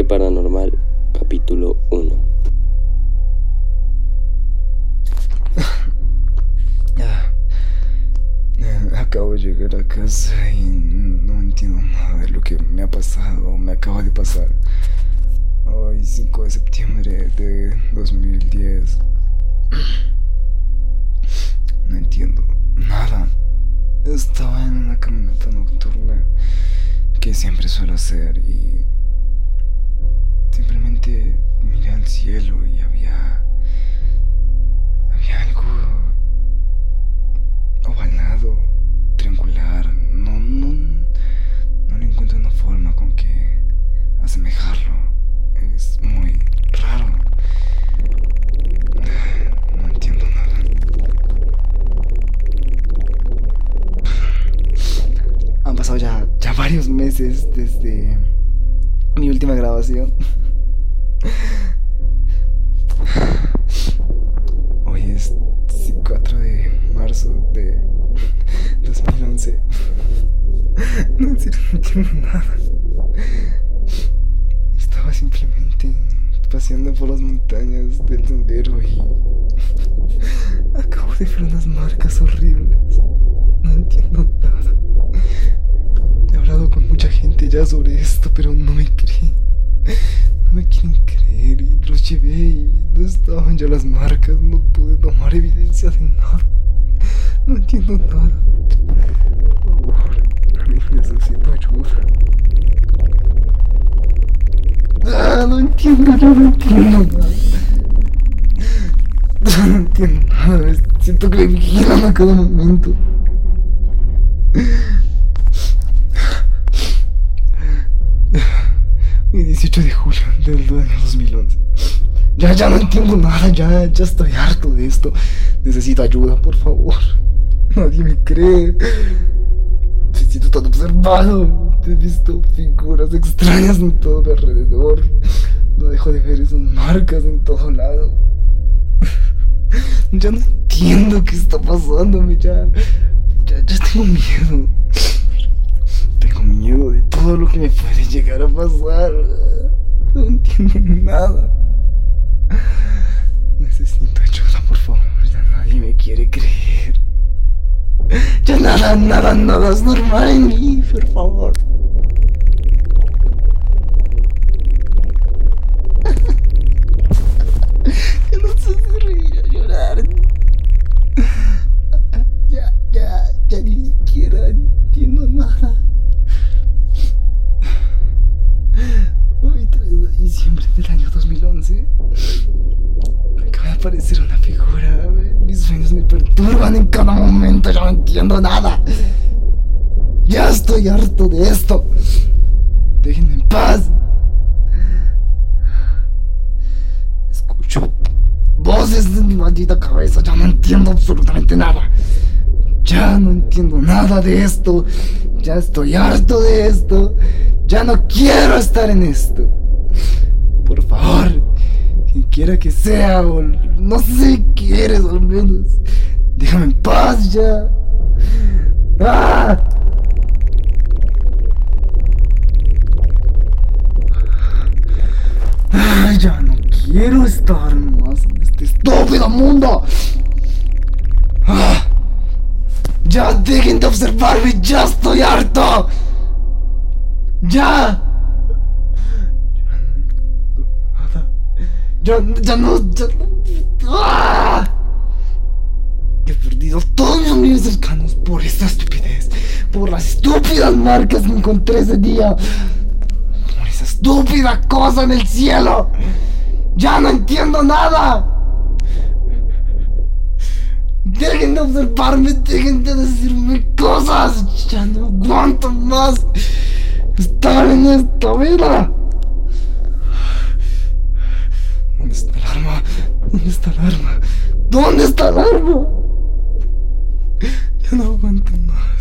Arte Paranormal, capítulo 1. Acabo de llegar a casa y no entiendo nada de lo que me ha pasado, me acaba de pasar. Hoy, 5 de septiembre de 2010. No entiendo nada. Estaba en una caminata nocturna que siempre suelo hacer y simplemente miré al cielo y había algo ovalado, triangular. No le encuentro una forma con que asemejarlo. Es muy raro. No entiendo nada. Han pasado ya varios meses desde mi última grabación. Hoy es 4 de marzo de 2011. No entiendo nada. Estaba simplemente paseando por las montañas del sendero y acabo de ver unas marcas horribles. No entiendo nada. He hablado con mucha gente ya sobre esto, pero no me quieren creer y los llevé y no estaban ya las marcas, no pude tomar evidencia de nada. No entiendo nada. Por favor, necesito ayuda. No entiendo nada. Siento que me vigilan a cada momento. Mi 18 de julio del año 2011. Ya no entiendo nada, ya estoy harto de esto. Necesito ayuda, por favor. Nadie me cree. Me siento tan observado. He visto figuras extrañas en todo mi alrededor. No dejo de ver esas marcas en todo lado. Ya no entiendo qué está pasándome. Ya tengo miedo. Tengo miedo de todo lo que me puede llegar a pasar. No entiendo nada. Necesito ayuda, por favor. Ya nadie me quiere creer. Ya nada es normal en mí, por favor. Ya no sé si reír o llorar. Ya ni siquiera entiendo nada. Hoy, 3 de diciembre del año 2011, me acaba de aparecer una figura. Mis sueños me perturban en cada momento. Ya no entiendo nada. Ya estoy harto de esto. Déjenme en paz. Escucho voces en mi maldita cabeza. Ya no entiendo absolutamente nada. Ya no entiendo nada de esto. Ya estoy harto de esto. Ya no quiero estar en esto. Por favor, quien quiera que sea, o no sé quién eres, al menos déjame en paz ya. ¡Ah! ¡Ay, ya no quiero estar más en este estúpido mundo! ¡Ah! ¡Ya dejen de observarme! ¡Ya estoy harto! ¡Ya! Ya no. ¡Ah! He perdido todos mis amigos cercanos por esta estupidez. Por las estúpidas marcas que encontré ese día. Por esa estúpida cosa en el cielo. ¡Ya no entiendo nada! Dejen de observarme, dejen de decirme cosas. Ya no aguanto más estar en esta vida. ¿Dónde está el arma? Ya no aguanto más.